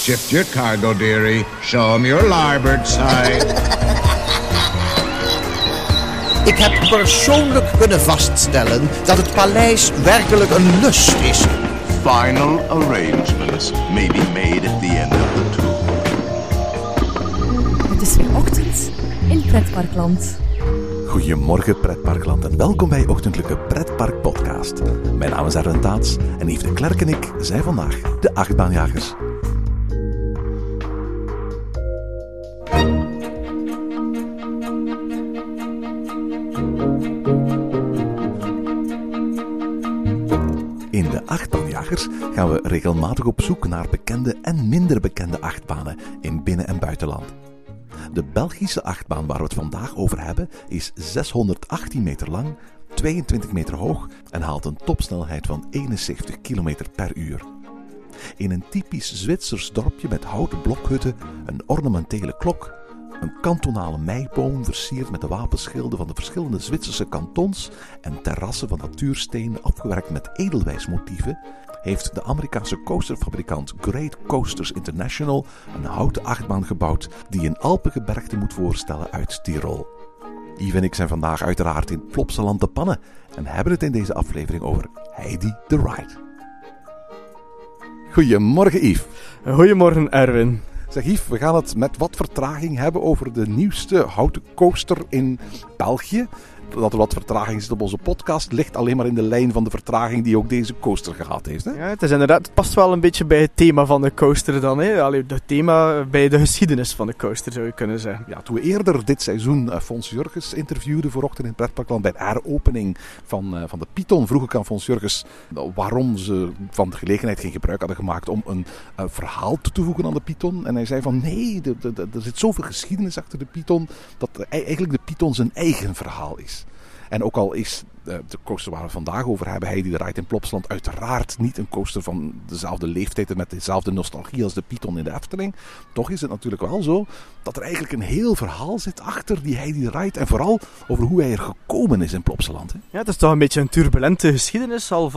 Shift your cargo, dearie. Show 'em your larboard side. Ik heb persoonlijk kunnen vaststellen dat het paleis werkelijk een lust is. Final arrangements may be made at the end of the tour. Het is weer ochtend in Pretparkland. Goedemorgen Pretparkland en welkom bij je ochtendelijke Pretpark Podcast. Mijn naam is Arwen Taats en Yvonne de Klerk en ik zijn vandaag de achtbaanjagers. In de achtbaanjagers gaan we regelmatig op zoek naar bekende en minder bekende achtbanen in binnen- en buitenland. De Belgische achtbaan waar we het vandaag over hebben is 618 meter lang, 22 meter hoog en haalt een topsnelheid van 71 km per uur. In een typisch Zwitsers dorpje met houten blokhutten, een ornamentele klok, een kantonale meiboom versierd met de wapenschilden van de verschillende Zwitserse kantons en terrassen van natuursteen afgewerkt met edelwijsmotieven, heeft de Amerikaanse coasterfabrikant Great Coasters International een houten achtbaan gebouwd die een Alpengebergte moet voorstellen uit Tirol. Yves en ik zijn vandaag uiteraard in Plopsaland te pannen en hebben het in deze aflevering over Heidi the Ride. Goedemorgen Yves. Goedemorgen Erwin. Zeg Yves, we gaan het met wat vertraging hebben over de nieuwste houten coaster in België. Dat er wat vertraging zit op onze podcast ligt alleen maar in de lijn van de vertraging die ook deze coaster gehad heeft. Hè? Ja, het is inderdaad, het past wel een beetje bij het thema van de coaster dan. Hè? Allee, het thema bij de geschiedenis van de coaster zou je kunnen zeggen. Ja, toen we eerder dit seizoen Fons Jurgens interviewden vanochtend in Pretparkland bij de heropening van de Python, vroeg ik aan Fons Jurgens waarom ze van de gelegenheid geen gebruik hadden gemaakt om een verhaal toe te voegen aan de Python. En hij zei van nee, er zit zoveel geschiedenis achter de Python dat eigenlijk de Python zijn eigen verhaal is. En ook al is de coaster waar we vandaag over hebben, Heidi the Ride in Plopsaland, uiteraard niet een coaster van dezelfde leeftijd en met dezelfde nostalgie als de Python in de Efteling. Toch is het natuurlijk wel zo dat er eigenlijk een heel verhaal zit achter die Heidi the Ride en vooral over hoe hij er gekomen is in Plopsaland. Hè? Ja, het is toch een beetje een turbulente geschiedenis al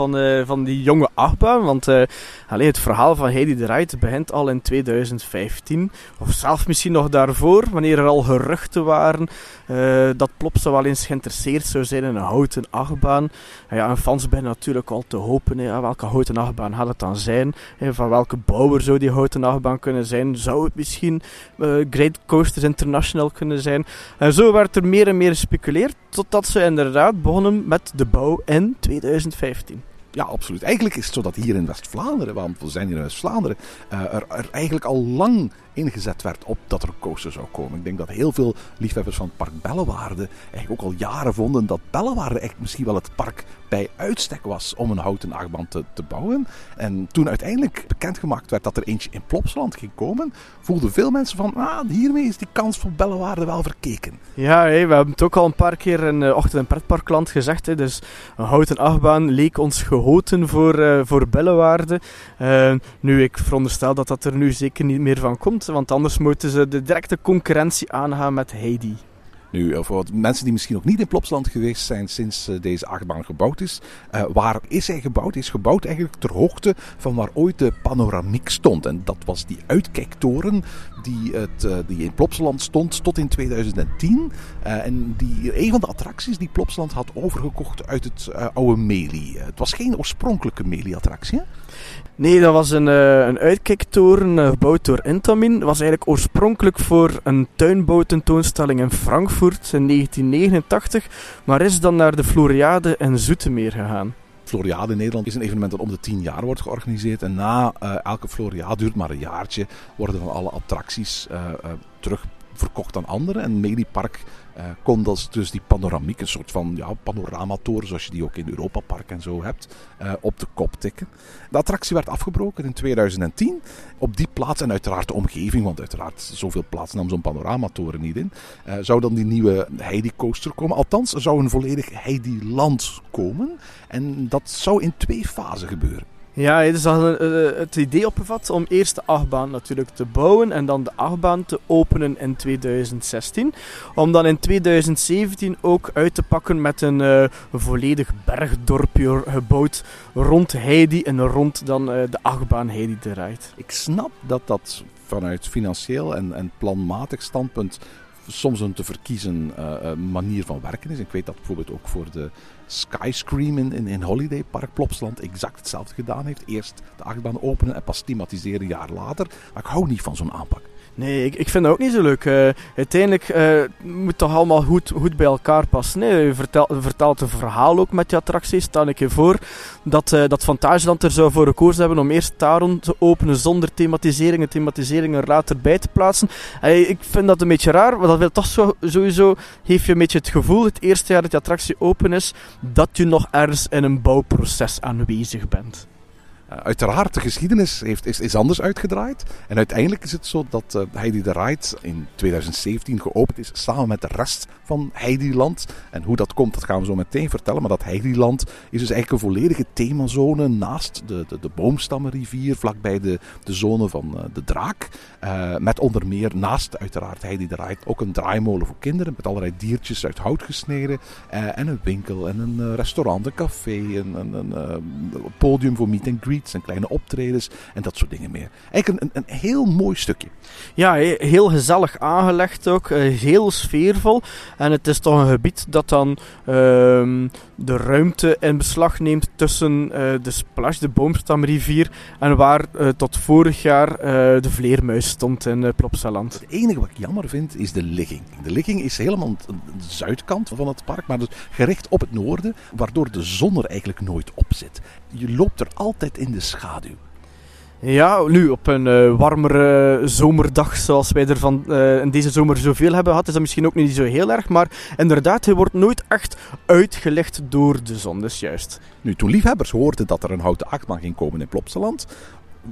van die jonge achtbaan, want het verhaal van Heidi the Ride begint al in 2015 of zelfs misschien nog daarvoor, wanneer er al geruchten waren dat Plopsa wel eens geïnteresseerd zou zijn in een houten achtbaan. Ja, en fans beginnen natuurlijk al te hopen. Hè. Welke houten achtbaan gaat het dan zijn? Hè. Van welke bouwer zou die houten achtbaan kunnen zijn? Zou het misschien Great Coasters International kunnen zijn? En zo werd er meer en meer gespeculeerd, totdat ze inderdaad begonnen met de bouw in 2015. Ja, absoluut. Eigenlijk is het zo dat hier in West-Vlaanderen, want we zijn hier in West-Vlaanderen, er eigenlijk al lang ingezet werd op dat er een coaster zou komen. Ik denk dat heel veel liefhebbers van het park Bellewaarde eigenlijk ook al jaren vonden dat Bellewaarde echt misschien wel het park bij uitstek was om een houten achtbaan te bouwen. En toen uiteindelijk bekendgemaakt werd dat er eentje in Plopsaland ging komen, voelden veel mensen van, hiermee is die kans voor Bellewaarde wel verkeken. Ja, hey, we hebben het ook al een paar keer in Ochtend in Pretparkland gezegd. Hey, dus een houten achtbaan leek ons gehoten voor Bellewaarde. Nu, ik veronderstel dat er nu zeker niet meer van komt. Want anders moeten ze de directe concurrentie aangaan met Heidi. Nu, voor mensen die misschien nog niet in Plopsaland geweest zijn sinds deze achtbaan gebouwd is. Waar is hij gebouwd? Hij is gebouwd eigenlijk ter hoogte van waar ooit de panoramiek stond. En dat was die uitkijktoren die in Plopsaland stond tot in 2010. En een van de attracties die Plopsaland had overgekocht uit het oude Meli. Het was geen oorspronkelijke Meli-attractie, hè? Nee, dat was een uitkijktoren gebouwd door Intamin. Dat was eigenlijk oorspronkelijk voor een tuinbouwtentoonstelling in Frankfurt in 1989, maar is dan naar de Floriade in Zoetermeer gegaan. Floriade in Nederland is een evenement dat om de 10 jaar wordt georganiseerd. En na elke Floriade, duurt maar een jaartje, worden van alle attracties terugverkocht aan anderen. En Meli Park kon dus die panoramiek, een soort van panoramatoren, zoals je die ook in Europa Park en zo hebt, op de kop tikken. De attractie werd afgebroken in 2010. Op die plaats en uiteraard de omgeving, want uiteraard zoveel plaats nam zo'n panorama-toren niet in, zou dan die nieuwe Heidi-coaster komen. Althans, er zou een volledig Heidiland komen en dat zou in 2 fasen gebeuren. Ja, het is al het idee opgevat om eerst de achtbaan natuurlijk te bouwen en dan de achtbaan te openen in 2016. Om dan in 2017 ook uit te pakken met een volledig bergdorpje gebouwd rond Heidi en rond dan de achtbaan Heidi the Ride. Ik snap dat dat vanuit financieel en planmatig standpunt soms een te verkiezen manier van werken is. Ik weet dat bijvoorbeeld ook voor de Skyscream in Holiday Park Plopsaland exact hetzelfde gedaan heeft. Eerst de achtbaan openen en pas thematiseren een jaar later. Maar ik hou niet van zo'n aanpak. Nee, ik vind dat ook niet zo leuk. Uiteindelijk moet toch allemaal goed bij elkaar passen. Nee, je vertelt een verhaal ook met die attracties. Stel ik je voor dat Fantageland er zou voor gekozen hebben om eerst Taron te openen zonder thematisering er later bij te plaatsen. Ik vind dat een beetje raar, maar dat wil toch sowieso geef je een beetje het gevoel het eerste jaar dat die attractie open is, dat je nog ergens in een bouwproces aanwezig bent. Uiteraard, de geschiedenis is anders uitgedraaid. En uiteindelijk is het zo dat Heidi the Ride in 2017 geopend is samen met de rest van Heidiland. En hoe dat komt, dat gaan we zo meteen vertellen. Maar dat Heidiland is dus eigenlijk een volledige themazone naast de boomstammenrivier, vlakbij de zone van de Draak. Met onder meer naast uiteraard Heidi the Ride ook een draaimolen voor kinderen met allerlei diertjes uit hout gesneden. En een winkel en een restaurant, een café, een podium voor meet and greet. En kleine optredens en dat soort dingen meer. Eigenlijk een heel mooi stukje. Ja, heel gezellig aangelegd ook. Heel sfeervol. En het is toch een gebied dat dan de ruimte in beslag neemt tussen de Splash, de boomstamrivier, en waar tot vorig jaar de vleermuis stond in Plopsaland. Het enige wat ik jammer vind is de ligging. De ligging is helemaal de zuidkant van het park, maar dus gericht op het noorden, waardoor de zon er eigenlijk nooit op zit. Je loopt er altijd in de schaduw. Ja, nu op een warmere zomerdag zoals wij er van in deze zomer zoveel hebben gehad, is dat misschien ook niet zo heel erg, maar inderdaad, je wordt nooit echt uitgelicht door de zon, dus juist. Nu, toen liefhebbers hoorden dat er een houten achtbaan ging komen in Plopsaland,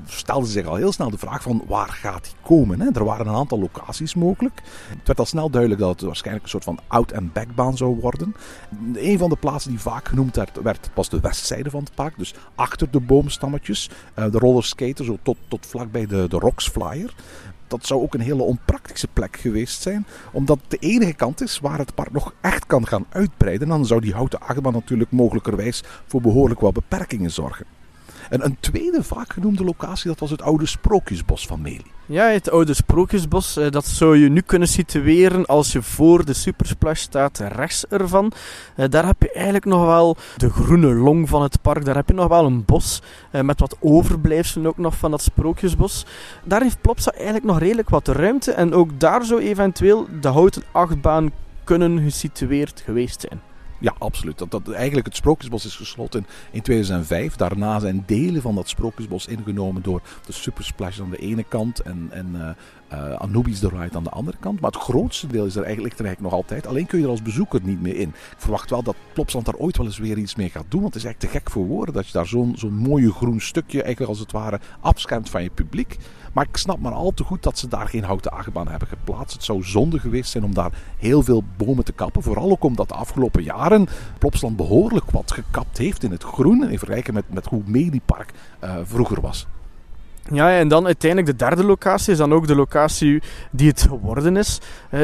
stelden ze zich al heel snel de vraag van waar gaat die komen? Hè? Er waren een aantal locaties mogelijk. Het werd al snel duidelijk dat het waarschijnlijk een soort van out-and-back-baan zou worden. Een van de plaatsen die vaak genoemd werd was de westzijde van het park. Dus achter de boomstammetjes, de rollerskater zo tot vlakbij de Rocks Flyer. Dat zou ook een hele onpraktische plek geweest zijn, omdat het de enige kant is waar het park nog echt kan gaan uitbreiden. Dan zou die houten achtbaan natuurlijk mogelijkerwijs voor behoorlijk wat beperkingen zorgen. En een tweede vaak genoemde locatie, dat was het oude Sprookjesbos van Meli. Ja, het oude Sprookjesbos, dat zou je nu kunnen situeren als je voor de Supersplash staat, rechts ervan. Daar heb je eigenlijk nog wel de groene long van het park. Daar heb je nog wel een bos met wat overblijfselen ook nog van dat Sprookjesbos. Daar heeft Plopsa eigenlijk nog redelijk wat ruimte. En ook daar zou eventueel de houten achtbaan kunnen gesitueerd geweest zijn. Ja, absoluut. Eigenlijk het Sprookjesbos is gesloten in 2005. Daarna zijn delen van dat Sprookjesbos ingenomen door de Supersplash aan de ene kant en Anubis the Ride aan de andere kant. Maar het grootste deel ligt er eigenlijk nog altijd. Alleen kun je er als bezoeker niet meer in. Ik verwacht wel dat Plopsaland daar ooit wel eens weer iets mee gaat doen. Want het is eigenlijk te gek voor woorden dat je daar zo'n mooie groen stukje eigenlijk als het ware afschermt van je publiek. Maar ik snap maar al te goed dat ze daar geen houten achtbaan hebben geplaatst. Het zou zonde geweest zijn om daar heel veel bomen te kappen. Vooral ook omdat de afgelopen jaren Plopsaland behoorlijk wat gekapt heeft in het groen. In vergelijking met hoe Medipark vroeger was. Ja, en dan uiteindelijk de derde locatie is dan ook de locatie die het geworden is.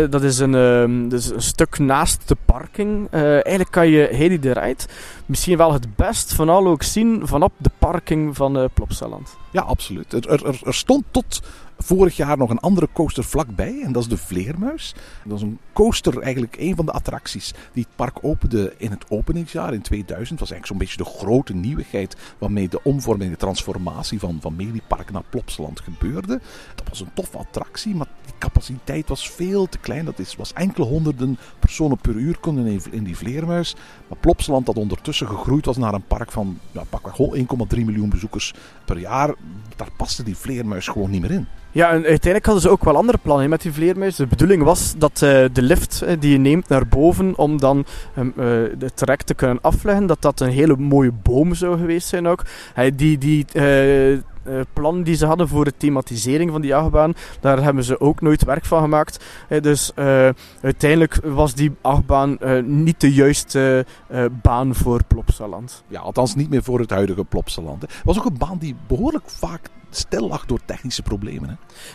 Dat is een stuk naast de parking. Eigenlijk kan je Heidi the Ride misschien wel het best van al ook zien vanop de parking van Plopsaland. Ja, absoluut. Er stond tot vorig jaar nog een andere coaster vlakbij en dat is de Vleermuis. Dat is een coaster, eigenlijk een van de attracties die het park opende in het openingsjaar in 2000. Dat was eigenlijk zo'n beetje de grote nieuwigheid waarmee de omvorming, de transformatie van Medipark naar Plopsaland gebeurde. Dat was een toffe attractie, maar die capaciteit was veel te klein. Dat was enkele honderden personen per uur konden in die Vleermuis. Maar Plopsaland, dat ondertussen gegroeid was naar een park van pakweg 1,3 miljoen bezoekers per jaar, daar paste die Vleermuis gewoon niet meer in. Ja, en uiteindelijk hadden ze ook wel andere plannen met die Vleermuis. De bedoeling was dat de lift die je neemt naar boven om dan het traject te kunnen afleggen, dat een hele mooie boom zou geweest zijn ook. Die plannen die ze hadden voor de thematisering van die achtbaan, daar hebben ze ook nooit werk van gemaakt. Dus uiteindelijk was die achtbaan niet de juiste baan voor Plopsaland. Ja, althans niet meer voor het huidige Plopsaland. Het was ook een baan die behoorlijk vaak stil lag door technische problemen.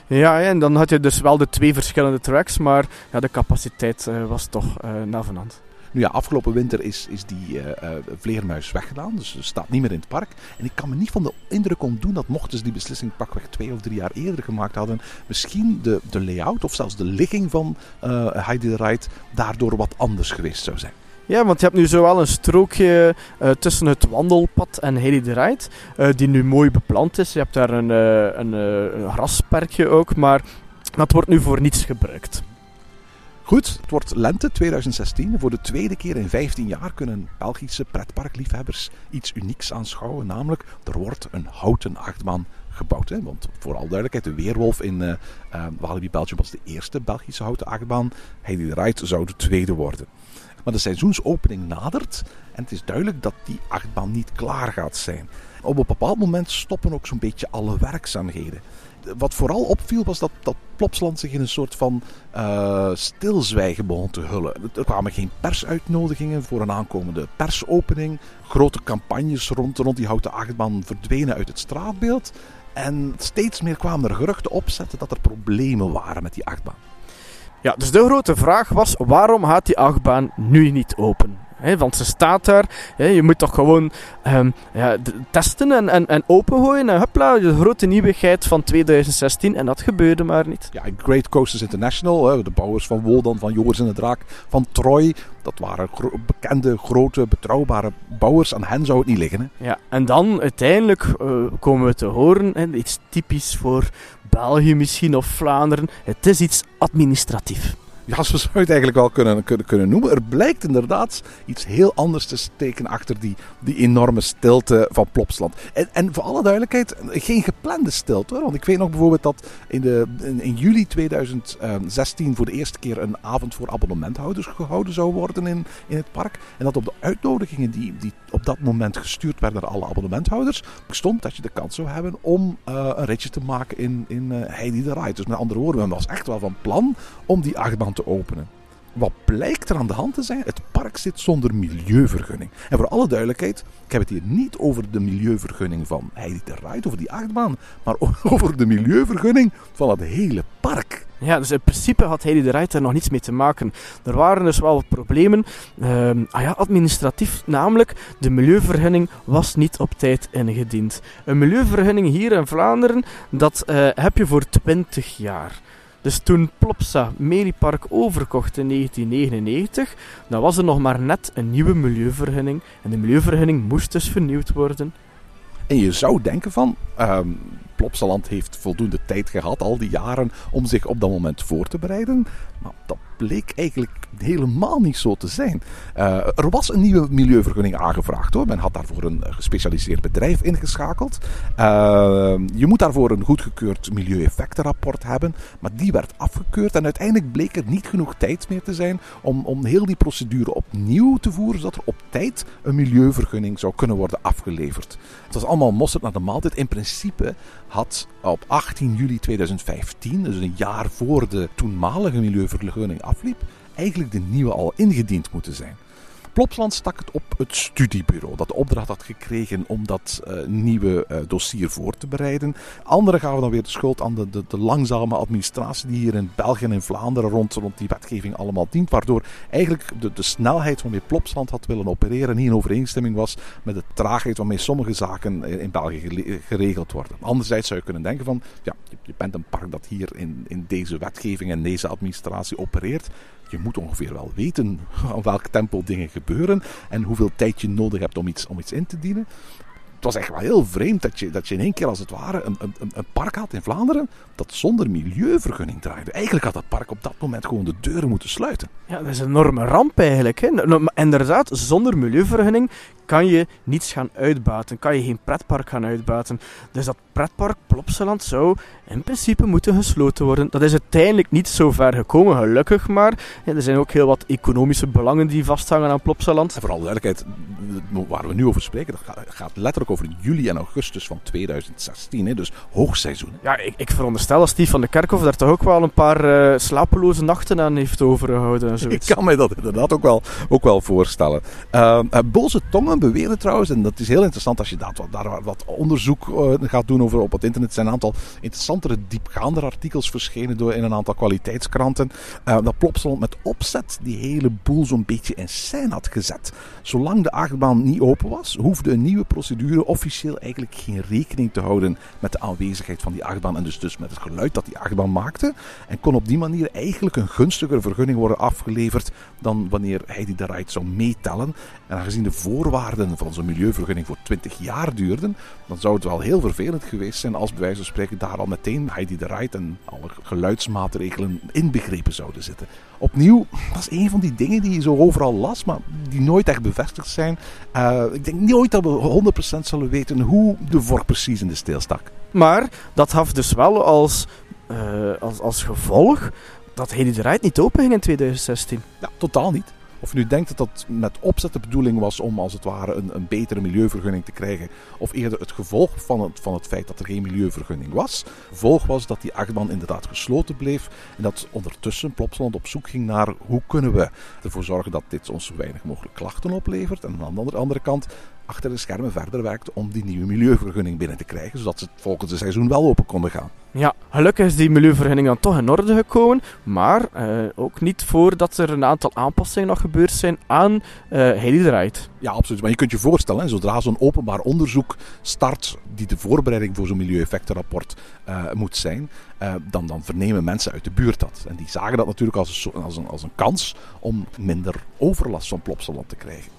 Hè? Ja, en dan had je dus wel de twee verschillende tracks, maar ja, de capaciteit was toch navenant. Nu ja, afgelopen winter is die vleermuis weggedaan, dus staat niet meer in het park. En ik kan me niet van de indruk ontdoen dat mochten ze die beslissing pakweg 2 of 3 jaar eerder gemaakt hadden, misschien de layout of zelfs de ligging van Heidi the Ride daardoor wat anders geweest zou zijn. Ja, want je hebt nu zowel een strookje tussen het wandelpad en Heidi the Ride, die nu mooi beplant is. Je hebt daar een grasperkje ook, maar dat wordt nu voor niets gebruikt. Goed, het wordt lente 2016. Voor de tweede keer in 15 jaar kunnen Belgische pretparkliefhebbers iets unieks aanschouwen. Namelijk, er wordt een houten achtbaan gebouwd. Hè? Want voor alle duidelijkheid, de Weerwolf in Walibi Belgium was de eerste Belgische houten achtbaan. Heidi the Ride zou de tweede worden. Maar de seizoensopening nadert en het is duidelijk dat die achtbaan niet klaar gaat zijn. Op een bepaald moment stoppen ook zo'n beetje alle werkzaamheden. Wat vooral opviel was dat Plopsaland zich in een soort van stilzwijgen begon te hullen. Er kwamen geen persuitnodigingen voor een aankomende persopening. Grote campagnes rond die houten achtbaan verdwenen uit het straatbeeld. En steeds meer kwamen er geruchten opzetten dat er problemen waren met die achtbaan. Ja, dus de grote vraag was, waarom gaat die achtbaan nu niet open? He, want ze staat daar, je moet toch gewoon testen en opengooien. En hopla, de grote nieuwigheid van 2016. En dat gebeurde maar niet. Ja, Great Coasters International, de bouwers van Woldan, van Joris en de Draak, van Troy. Dat waren bekende, grote, betrouwbare bouwers. Aan hen zou het niet liggen. Hè? Ja, en dan uiteindelijk komen we te horen, iets typisch voor België misschien of Vlaanderen. Het is iets administratief. Ja, zo zou je het eigenlijk wel kunnen noemen. Er blijkt inderdaad iets heel anders te steken achter die enorme stilte van Plopsaland. En voor alle duidelijkheid, geen geplande stilte. Want ik weet nog bijvoorbeeld dat in juli 2016 voor de eerste keer een avond voor abonnementhouders gehouden zou worden in het park. En dat op de uitnodigingen die op dat moment gestuurd werden naar alle abonnementhouders, stond dat je de kans zou hebben om een ritje te maken in Heidi the Ride. Dus met andere woorden, men was echt wel van plan om die achtbaan te openen. Wat blijkt er aan de hand te zijn? Het park zit zonder milieuvergunning. En voor alle duidelijkheid, ik heb het hier niet over de milieuvergunning van Heidi the Ride, over die achtbaan, maar over de milieuvergunning van het hele park. Ja, dus in principe had Heidi the Ride daar nog niets mee te maken. Er waren dus wel wat problemen. Administratief namelijk, de milieuvergunning was niet op tijd ingediend. Een milieuvergunning hier in Vlaanderen, dat heb je voor 20 jaar. Dus toen Plopsa Meli Park overkocht in 1999, dan was er nog maar net een nieuwe milieuvergunning. En de milieuvergunning moest dus vernieuwd worden. En je zou denken van, Plopsaland heeft voldoende tijd gehad, al die jaren, om zich op dat moment voor te bereiden. Maar dat bleek eigenlijk helemaal niet zo te zijn. Er was een nieuwe milieuvergunning aangevraagd, hoor. Men had daarvoor een gespecialiseerd bedrijf ingeschakeld. Je moet daarvoor een goedgekeurd milieueffectenrapport hebben, maar die werd afgekeurd en uiteindelijk bleek er niet genoeg tijd meer te zijn om heel die procedure opnieuw te voeren, zodat er op tijd een milieuvergunning zou kunnen worden afgeleverd. Het was allemaal mosterd naar de maaltijd. In principe had op 18 juli 2015, dus een jaar voor de toenmalige milieuvergunning afliep, eigenlijk de nieuwe al ingediend moeten zijn. Plopsaland stak het op het studiebureau dat de opdracht had gekregen om dat nieuwe dossier voor te bereiden. Anderen gaven dan weer de schuld aan de langzame administratie die hier in België en in Vlaanderen rond die wetgeving allemaal dient, waardoor eigenlijk de snelheid waarmee Plopsaland had willen opereren niet in overeenstemming was met de traagheid waarmee sommige zaken in België geregeld worden. Anderzijds zou je kunnen denken van, ja, je bent een park dat hier in deze wetgeving en deze administratie opereert. Je moet ongeveer wel weten aan welk tempo dingen gebeuren en hoeveel tijd je nodig hebt om iets in te dienen. Het was echt wel heel vreemd dat je in één keer als het ware een park had in Vlaanderen dat zonder milieuvergunning draaide. Eigenlijk had dat park op dat moment gewoon de deuren moeten sluiten. Ja, dat is een enorme ramp eigenlijk. Hè? Inderdaad, zonder milieuvergunning kan je niets gaan uitbaten. Kan je geen pretpark gaan uitbaten. Dus dat pretpark Plopsaland zou in principe moeten gesloten worden. Dat is uiteindelijk niet zo ver gekomen, gelukkig maar. Ja, er zijn ook heel wat economische belangen die vasthangen aan Plopsaland. En voor alle duidelijkheid, waar we nu over spreken, dat gaat letterlijk over juli en augustus van 2016. Hè, dus hoogseizoen. Ja, ik veronderstel dat Steve Van den Kerkhove daar toch ook wel een paar slapeloze nachten aan heeft overgehouden. En zoiets. Ik kan mij dat inderdaad ook wel voorstellen. Boze tongen beweren trouwens, en dat is heel interessant als je daar wat onderzoek gaat doen over op het internet, zijn een aantal interessantere, diepgaandere artikels verschenen in een aantal kwaliteitskranten. Dat Plopsaland met opzet die hele boel zo'n beetje in scène had gezet. Zolang de achtbaan niet open was, hoefde een nieuwe procedure officieel eigenlijk geen rekening te houden met de aanwezigheid van die achtbaan en dus met het geluid dat die achtbaan maakte, en kon op die manier eigenlijk een gunstigere vergunning worden afgeleverd dan wanneer Heidi de Ride zou meetellen. En aangezien de voorwaarden van zo'n milieuvergunning voor 20 jaar duurden, dan zou het wel heel vervelend geweest zijn als bij wijze van spreken daar al meteen Heidi de Ride en alle geluidsmaatregelen inbegrepen zouden zitten. Opnieuw, dat is een van die dingen die je zo overal las, maar die nooit echt bevestigd zijn. Ik denk nooit dat we 100% zullen weten hoe de vork precies in de steel stak. Maar dat had dus wel als gevolg dat Heidi de Ride niet open ging in 2016. Ja, totaal niet. Of je nu denkt dat met opzet de bedoeling was om als het ware een betere milieuvergunning te krijgen, of eerder het gevolg van het feit dat er geen milieuvergunning was. Gevolg was dat die achtbaan inderdaad gesloten bleef en dat ondertussen Plopsaland op zoek ging naar hoe kunnen we ervoor zorgen dat dit ons zo weinig mogelijk klachten oplevert. En aan de andere kant achter de schermen verder werkte om die nieuwe milieuvergunning binnen te krijgen, zodat ze het volgende seizoen wel open konden gaan. Ja, gelukkig is die milieuvergunning dan toch in orde gekomen, maar ook niet voordat er een aantal aanpassingen nog gebeurd zijn aan Heidi de Ride. Ja, absoluut. Maar je kunt je voorstellen, hè, zodra zo'n openbaar onderzoek start die de voorbereiding voor zo'n milieueffectenrapport moet zijn, dan vernemen mensen uit de buurt dat. En die zagen dat natuurlijk als een kans om minder overlast van Plopsaland te krijgen.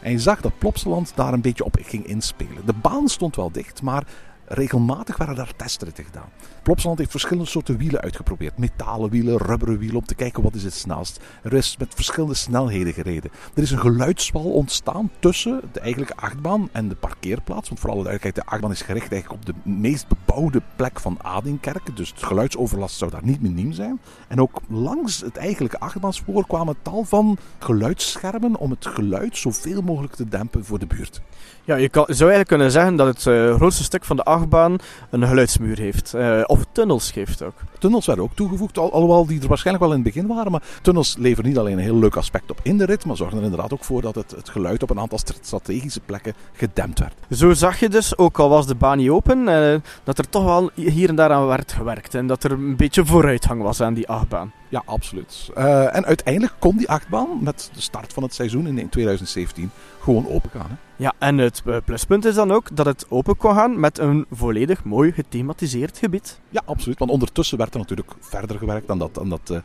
En je zag dat Plopsaland daar een beetje op ging inspelen. De baan stond wel dicht, maar regelmatig waren daar testritten gedaan. Plopsaland heeft verschillende soorten wielen uitgeprobeerd. Metalen wielen, rubberen wielen, om te kijken wat is het snelst. Er is met verschillende snelheden gereden. Er is een geluidswal ontstaan tussen de eigenlijke achtbaan en de parkeerplaats. Want voor alle duidelijkheid, de achtbaan is gericht eigenlijk op de meest bebouwde plek van Adinkerken. Dus het geluidsoverlast zou daar niet miniem zijn. En ook langs het eigenlijke achtbaanspoor kwamen tal van geluidsschermen om het geluid zoveel mogelijk te dempen voor de buurt. Ja, je zou eigenlijk kunnen zeggen dat het grootste stuk van de achtbaan een geluidsmuur heeft. Of tunnels geeft ook. Tunnels werden ook toegevoegd, alhoewel die er waarschijnlijk wel in het begin waren. Maar tunnels leveren niet alleen een heel leuk aspect op in de rit, maar zorgen er inderdaad ook voor dat het geluid op een aantal strategische plekken gedempt werd. Zo zag je dus, ook al was de baan niet open, dat er toch wel hier en daar aan werd gewerkt. En dat er een beetje vooruitgang was aan die achtbaan. Ja, absoluut. En uiteindelijk kon die achtbaan met de start van het seizoen in 2017 gewoon open gaan. Hè? Ja, en het pluspunt is dan ook dat het open kon gaan met een volledig mooi gethematiseerd gebied. Ja, absoluut. Want ondertussen werd er natuurlijk verder gewerkt aan dat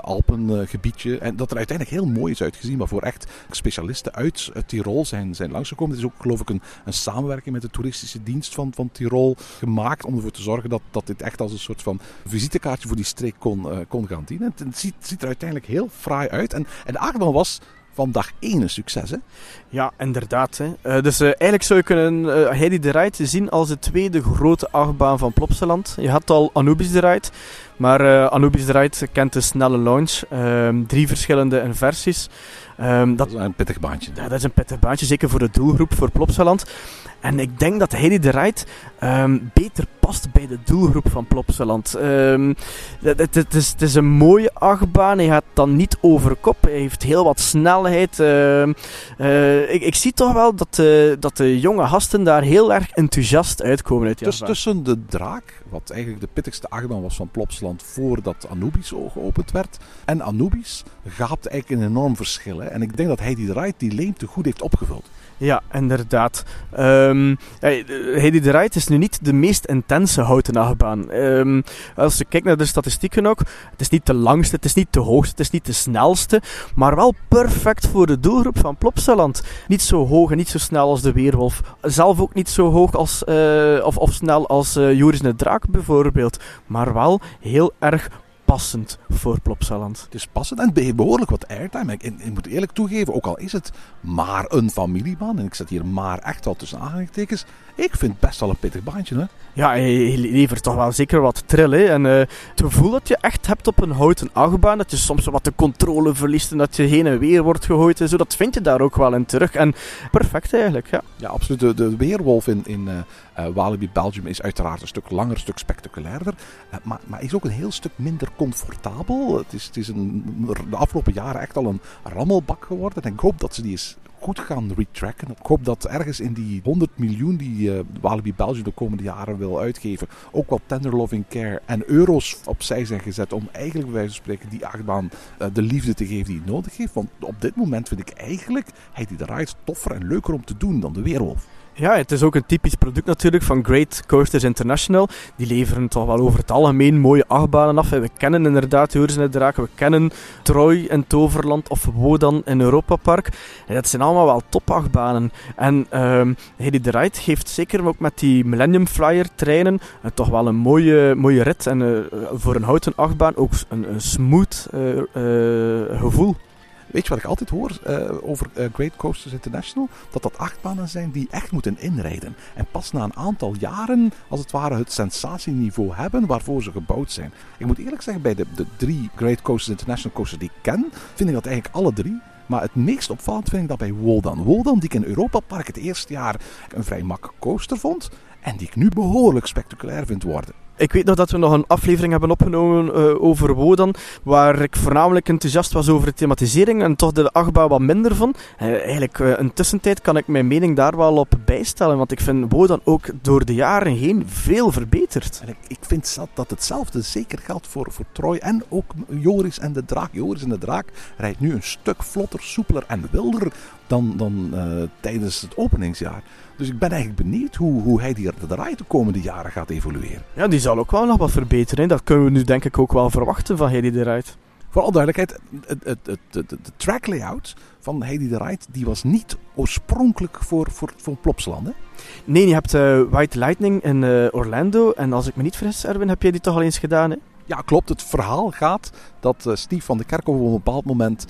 Alpengebiedje. En dat er uiteindelijk heel mooi is uitgezien, waarvoor echt specialisten uit Tirol zijn langsgekomen. Het is ook, geloof ik, een samenwerking met de toeristische dienst van Tirol gemaakt om ervoor te zorgen dat dit echt als een soort van visitekaartje voor die streek kon gaan dienen. Het ziet er uiteindelijk heel fraai uit. En de achtbaan was van dag 1 een succes, hè? Ja, inderdaad. Hè. Dus eigenlijk zou je kunnen Heidi de Ride zien als de tweede grote achtbaan van Plopsaland. Je had al Anubis de Ride, maar Anubis de Ride kent een snelle launch. 3 verschillende versies. Dat is een pittig baantje. Ja, dat is een pittig baantje, zeker voor de doelgroep, voor Plopsaland. En ik denk dat Heidi de Ride beter past bij de doelgroep van Plopsaland. Het is een mooie achtbaan. Hij gaat dan niet over kop. Hij heeft heel wat snelheid. Ik zie toch wel dat de jonge gasten daar heel erg enthousiast uitkomen uit die achtbaan. Dus tussen de Draak, wat eigenlijk de pittigste achtbaan was van Plopsaland voordat Anubis geopend werd, en Anubis gaapt eigenlijk een enorm verschil. Hè? En ik denk dat Heidi de Ride die leemte goed heeft opgevuld. Ja, inderdaad. Heidi de Ride is nu niet de meest intense houten achtbaan. Als je kijkt naar de statistieken ook, het is niet de langste, het is niet de hoogste, het is niet de snelste, maar wel perfect voor de doelgroep van Plopsaland. Niet zo hoog en niet zo snel als de Weerwolf. Zelf ook niet zo hoog als, of snel als Joris en de Draak bijvoorbeeld, maar wel heel erg passend voor Plopsaland. Het is passend en het heeft behoorlijk wat airtime. Ik moet eerlijk toegeven, ook al is het maar een familiebaan, en ik zet hier maar echt al tussen aanhalingstekens, ik vind het best wel een pittig baantje. Hè? Ja, je levert toch wel zeker wat trill. Hè? En het gevoel dat je echt hebt op een houten achtbaan, dat je soms wat de controle verliest en dat je heen en weer wordt gegooid en zo, dat vind je daar ook wel in terug. En perfect eigenlijk, ja. Ja, absoluut. De Weerwolf in Walibi Belgium is uiteraard een stuk langer, een stuk spectaculairder, maar is ook een heel stuk minder comfortabel. Het is de afgelopen jaren echt al een rammelbak geworden. En ik hoop dat ze die eens goed gaan retracken. Ik hoop dat ergens in die 100 miljoen die Walibi Belgium de komende jaren wil uitgeven, ook wat tenderloving care en euro's opzij zijn gezet om eigenlijk bij wijze van spreken die achtbaan de liefde te geven die het nodig heeft. Want op dit moment vind ik eigenlijk Heidi the Ride toffer en leuker om te doen dan de Weerwolf. Ja, het is ook een typisch product natuurlijk van Great Coasters International. Die leveren toch wel over het algemeen mooie achtbanen af. We kennen inderdaad Joris en de Draak, we kennen Troy en Toverland of Woldan in Europa Park. En dat zijn allemaal wel top achtbanen. En Heidi the Ride geeft zeker ook met die Millennium Flyer treinen toch wel een mooie rit. En voor een houten achtbaan ook een smooth gevoel. Weet je wat ik altijd hoor over Great Coasters International? Dat achtbanen zijn die echt moeten inrijden. En pas na een aantal jaren, als het ware, het sensatieniveau hebben waarvoor ze gebouwd zijn. Ik moet eerlijk zeggen, bij de drie Great Coasters International coasters die ik ken, vind ik dat eigenlijk alle drie. Maar het meest opvallend vind ik dat bij Woldan. Woldan, die ik in Europa Park het eerste jaar een vrij makkelijke coaster vond. En die ik nu behoorlijk spectaculair vind worden. Ik weet nog dat we nog een aflevering hebben opgenomen over Wodan, waar ik voornamelijk enthousiast was over de thematisering en toch de achtbaan wat minder van. Eigenlijk in tussentijd kan ik mijn mening daar wel op bijstellen, want ik vind Wodan ook door de jaren heen veel verbeterd. En ik vind dat hetzelfde zeker geldt voor Troy en ook Joris en de Draak. Joris en de Draak rijdt nu een stuk vlotter, soepeler en wilder dan tijdens het openingsjaar. Dus ik ben eigenlijk benieuwd hoe hij die draai de komende jaren gaat evolueren. Ja, die zal ook wel nog wat verbeteren. Hè? Dat kunnen we nu denk ik ook wel verwachten van Heidi the Ride. Voor alle duidelijkheid, de track layout van Heidi the Ride die was niet oorspronkelijk voor Plopsaland. Hè? Nee, je hebt White Lightning in Orlando. En als ik me niet vergis, Erwin, heb jij die toch al eens gedaan? Hè? Ja, klopt. Het verhaal gaat dat Steve Van den Kerkhove op een bepaald moment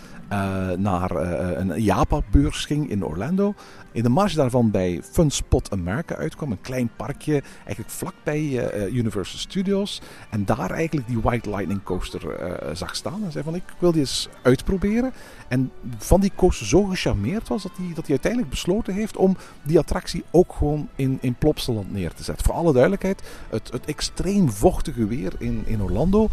naar een Japan-beurs ging in Orlando. In de marge daarvan bij Fun Spot America uitkwam. Een klein parkje, eigenlijk vlakbij Universal Studios. En daar eigenlijk die White Lightning coaster zag staan. En zei van, ik wil die eens uitproberen. En van die coaster zo gecharmeerd was dat hij uiteindelijk besloten heeft om die attractie ook gewoon in Plopsaland neer te zetten. Voor alle duidelijkheid, het extreem vochtige weer in Orlando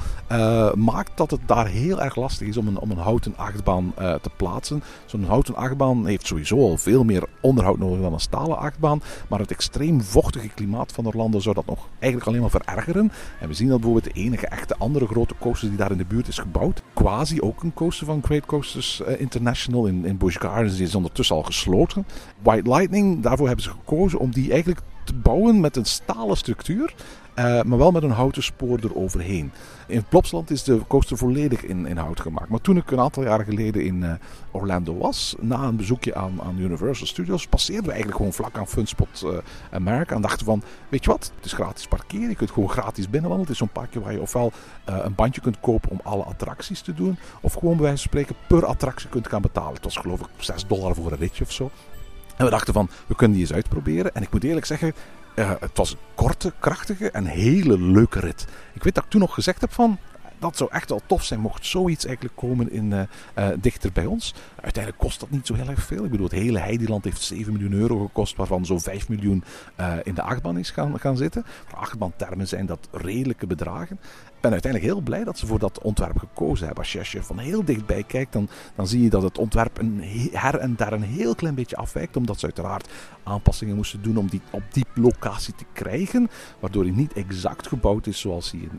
maakt dat het daar heel erg lastig is om een houten achtbaan te plaatsen. Zo'n houten achtbaan heeft sowieso al veel meer onderhoud nodig dan een stalen achtbaan. Maar het extreem vochtige klimaat van Orlando zou dat nog eigenlijk alleen maar verergeren. En we zien dat bijvoorbeeld de enige echte andere grote coaster die daar in de buurt is gebouwd, quasi ook een coaster van Great Coasters International in Busch Gardens, die is ondertussen al gesloten. White Lightning, daarvoor hebben ze gekozen om die eigenlijk te bouwen met een stalen structuur, maar wel met een houten spoor eroverheen. In Plopsaland is de coaster volledig in hout gemaakt. Maar toen ik een aantal jaren geleden in Orlando was, na een bezoekje aan Universal Studios, passeerden we eigenlijk gewoon vlak aan Funspot America en dachten van, weet je wat, het is gratis parkeren, je kunt gewoon gratis binnenwandelen. Het is zo'n parkje waar je ofwel een bandje kunt kopen om alle attracties te doen, of gewoon bij wijze van spreken per attractie kunt gaan betalen. Het was geloof ik $6 voor een ritje of zo. En we dachten van, we kunnen die eens uitproberen. En ik moet eerlijk zeggen, het was een korte, krachtige en hele leuke rit. Ik weet dat ik toen nog gezegd heb van, dat zou echt wel tof zijn mocht zoiets eigenlijk komen dichter bij ons. Uiteindelijk kost dat niet zo heel erg veel. Ik bedoel, het hele Heidiland heeft €7 miljoen gekost, waarvan zo'n €5 miljoen in de achtbaan is gaan zitten. Voor achtbaantermen zijn dat redelijke bedragen. Ik ben uiteindelijk heel blij dat ze voor dat ontwerp gekozen hebben. Als je van heel dichtbij kijkt, dan zie je dat het ontwerp her en daar een heel klein beetje afwijkt. Omdat ze uiteraard aanpassingen moesten doen om die op die locatie te krijgen. Waardoor hij niet exact gebouwd is zoals hij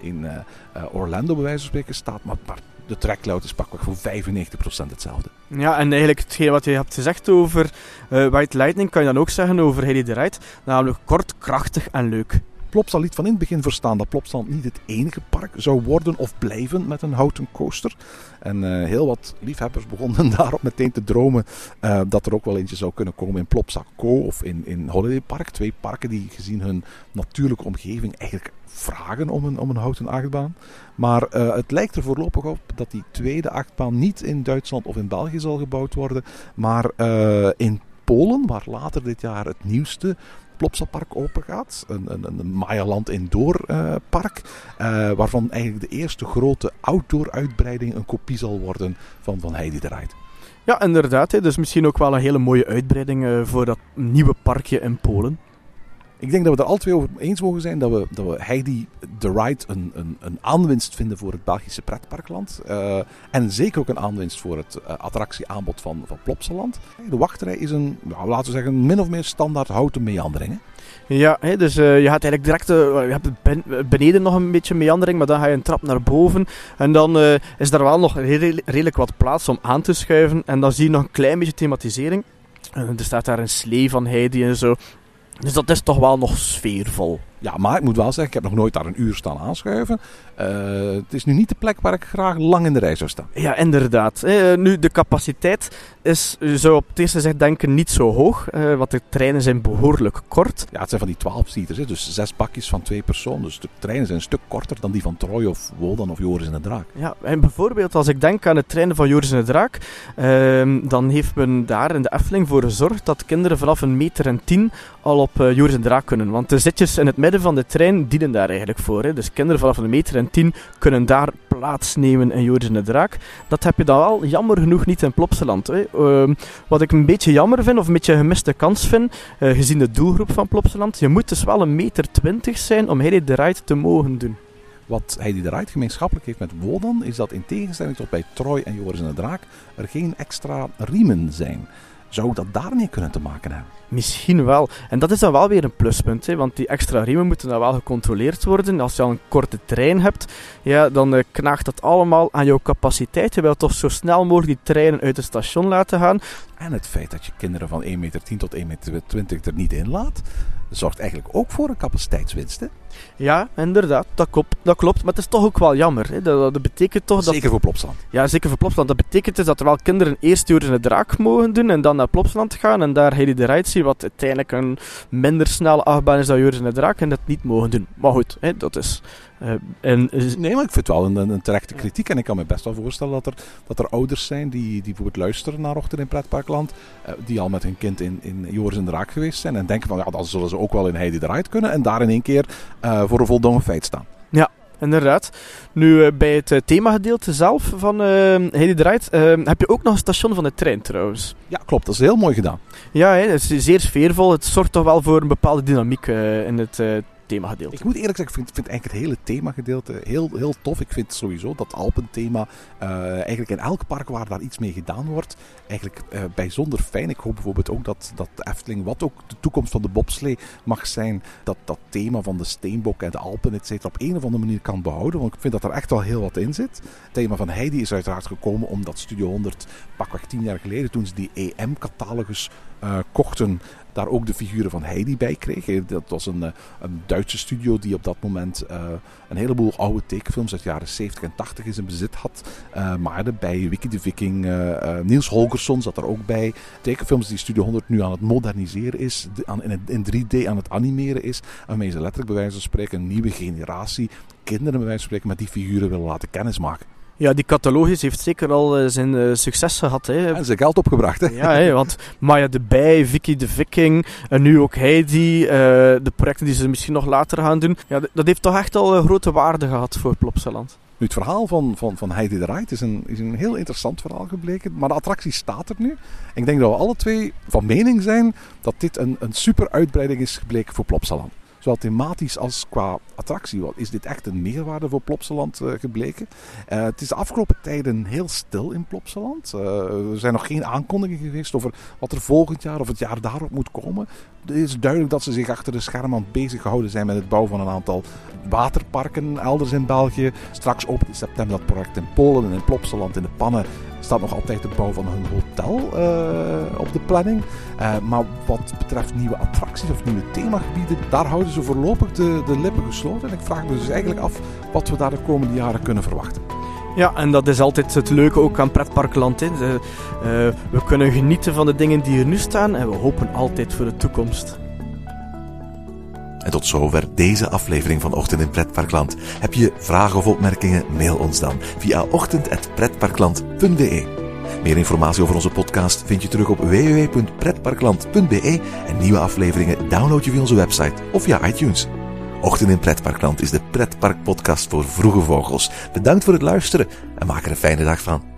in Orlando bij wijze van spreken staat. Maar de trackload is pakweg voor 95% hetzelfde. Ja, en eigenlijk hetgeen wat je hebt gezegd over White Lightning kan je dan ook zeggen over Heidi the Ride. Namelijk kort, krachtig en leuk. Plopsa liet van in het begin verstaan dat Plopsaland niet het enige park zou worden of blijven met een houten coaster. En heel wat liefhebbers begonnen daarop meteen te dromen dat er ook wel eentje zou kunnen komen in Plopsa Co. of in Holiday Park. Twee parken die gezien hun natuurlijke omgeving eigenlijk vragen om een houten achtbaan. Maar het lijkt er voorlopig op dat die tweede achtbaan niet in Duitsland of in België zal gebouwd worden. Maar in Polen, waar later dit jaar het nieuwste Plopsapark open gaat, een Mayaland Indoor park, waarvan eigenlijk de eerste grote outdoor uitbreiding een kopie zal worden van Heidi the Ride. Ja, inderdaad. Hè. Dus misschien ook wel een hele mooie uitbreiding voor dat nieuwe parkje in Polen. Ik denk dat we er alle twee over eens mogen zijn dat we Heidi the Ride een aanwinst vinden voor het Belgische pretparkland. En zeker ook een aanwinst voor het attractieaanbod van Plopsaland. De wachtrij is een, laten we zeggen, min of meer standaard houten meandering. Hè? Ja, dus je gaat eigenlijk direct, je hebt beneden nog een beetje meandering, maar dan ga je een trap naar boven. En dan is er wel nog redelijk wat plaats om aan te schuiven. En dan zie je nog een klein beetje thematisering. Er staat daar een slee van Heidi en zo. Dus dat is toch wel nog sfeervol. Ja, maar ik moet wel zeggen, ik heb nog nooit daar een uur staan aanschuiven. Het is nu niet de plek waar ik graag lang in de rij zou staan. Ja, inderdaad. Nu, de capaciteit is, zou op het eerste zicht denken, niet zo hoog. Want de treinen zijn behoorlijk kort. Ja, het zijn van die 12-seaters, dus 6 bakjes van 2 personen. Dus de treinen zijn een stuk korter dan die van Troy of Woldan of Joris en de Draak. Ja, en bijvoorbeeld als ik denk aan de treinen van Joris en de Draak, dan heeft men daar in de Efteling voor gezorgd dat kinderen vanaf 1,10 meter al op Joris en de Draak kunnen. Want de zitjes in het midden van de trein dienen daar eigenlijk voor. Hè. Dus kinderen vanaf 1,10 meter kunnen daar plaatsnemen in Joris en de Draak. Dat heb je dan wel jammer genoeg niet in Plopsaland. Hè. Wat ik een beetje jammer vind, of een beetje een gemiste kans vind, gezien de doelgroep van Plopsaland, je moet dus wel 1,20 meter zijn om Heidi the Ride te mogen doen. Wat Heidi the Ride gemeenschappelijk heeft met Woldan, is dat in tegenstelling tot bij Troy en Joris en de Draak er geen extra riemen zijn. Zou dat daarmee kunnen te maken hebben? Misschien wel. En dat is dan wel weer een pluspunt. Hè? Want die extra riemen moeten dan wel gecontroleerd worden. Als je al een korte trein hebt, ja, dan knaagt dat allemaal aan jouw capaciteit. Je wilt toch zo snel mogelijk die treinen uit het station laten gaan. En het feit dat je kinderen van 1,10 meter tot 1,20 meter er niet in laat, zorgt eigenlijk ook voor een capaciteitswinst. Hè? Ja, inderdaad. Dat klopt. Maar het is toch ook wel jammer. Hè? Dat betekent toch dat... Zeker voor Plopsaland. Ja, zeker voor Plopsaland. Dat betekent dus dat er wel kinderen eerst Joris en de Draak mogen doen en dan naar Plopsaland gaan en daar Heidi the Ride zien, wat uiteindelijk een minder snelle achtbaan is dan Joris en de Draak en dat niet mogen doen. Maar goed, hè, dat is... Nee, maar ik vind het wel een terechte kritiek. En ik kan me best wel voorstellen dat er ouders zijn die bijvoorbeeld luisteren naar Ochtend in Pretparkland, die al met hun kind in Joris en de Draak geweest zijn en denken van, ja, dan zullen ze ook wel in Heidi the Ride kunnen en daar in één keer voor een voldongen feit staan. Ja, inderdaad. Nu, bij het themagedeelte zelf van Heidi the Ride heb je ook nog een station van de trein trouwens. Ja, klopt. Dat is heel mooi gedaan. Ja, hè, dat is zeer sfeervol. Het zorgt toch wel voor een bepaalde dynamiek in het themagedeelte. Ik moet eerlijk zeggen, ik vind eigenlijk het hele themagedeelte heel, heel tof. Ik vind sowieso dat Alpenthema eigenlijk in elk park waar daar iets mee gedaan wordt, eigenlijk bijzonder fijn. Ik hoop bijvoorbeeld ook dat de Efteling, wat ook de toekomst van de bobslee mag zijn, dat thema van de steenbok en de Alpen, et cetera, op een of andere manier kan behouden. Want ik vind dat er echt wel heel wat in zit. Het thema van Heidi is uiteraard gekomen omdat Studio 100 pakweg 10 jaar geleden, toen ze die EM-catalogus kochten, daar ook de figuren van Heidi bij kreeg. Dat was een Duitse studio die op dat moment een heleboel oude tekenfilms uit de jaren 70 en 80 in zijn bezit had. Maar bij Wiki de Viking, Niels Holgersson zat er ook bij. Tekenfilms die Studio 100 nu aan het moderniseren is, in 3D aan het animeren is. Waarmee ze letterlijk bij wijze van spreken een nieuwe generatie kinderen bij wijze van spreken met die figuren willen laten kennismaken. Ja, die catalogus heeft zeker al zijn succes gehad. Hè. En zijn geld opgebracht. Hè. Ja, hè, want Maya de Bij, Vicky de Viking en nu ook Heidi. De projecten die ze misschien nog later gaan doen. Ja, dat heeft toch echt al grote waarde gehad voor Plopsaland. Nu, het verhaal van Heidi the Ride is een heel interessant verhaal gebleken. Maar de attractie staat er nu. Ik denk dat we alle twee van mening zijn dat dit een super uitbreiding is gebleken voor Plopsaland. Zowel thematisch als qua attractie is dit echt een meerwaarde voor Plopsaland gebleken. Het is de afgelopen tijden heel stil in Plopsaland. Er zijn nog geen aankondigingen geweest over wat er volgend jaar of het jaar daarop moet komen. Het is duidelijk dat ze zich achter de schermen aan bezig gehouden zijn met het bouwen van een aantal waterparken elders in België. Straks opent in september dat project in Polen en in Plopsaland in de pannen. Staat nog altijd de bouw van een hotel op de planning. Maar wat betreft nieuwe attracties of nieuwe themagebieden, daar houden ze voorlopig de lippen gesloten. En ik vraag me dus eigenlijk af wat we daar de komende jaren kunnen verwachten. Ja, en dat is altijd het leuke ook aan Pretparkland. We kunnen genieten van de dingen die er nu staan en we hopen altijd voor de toekomst. En tot zover deze aflevering van Ochtend in Pretparkland. Heb je vragen of opmerkingen? Mail ons dan via ochtend@pretparkland.be. Meer informatie over onze podcast vind je terug op www.pretparkland.be en nieuwe afleveringen download je via onze website of via iTunes. Ochtend in Pretparkland is de Pretpark Podcast voor vroege vogels. Bedankt voor het luisteren en maak er een fijne dag van.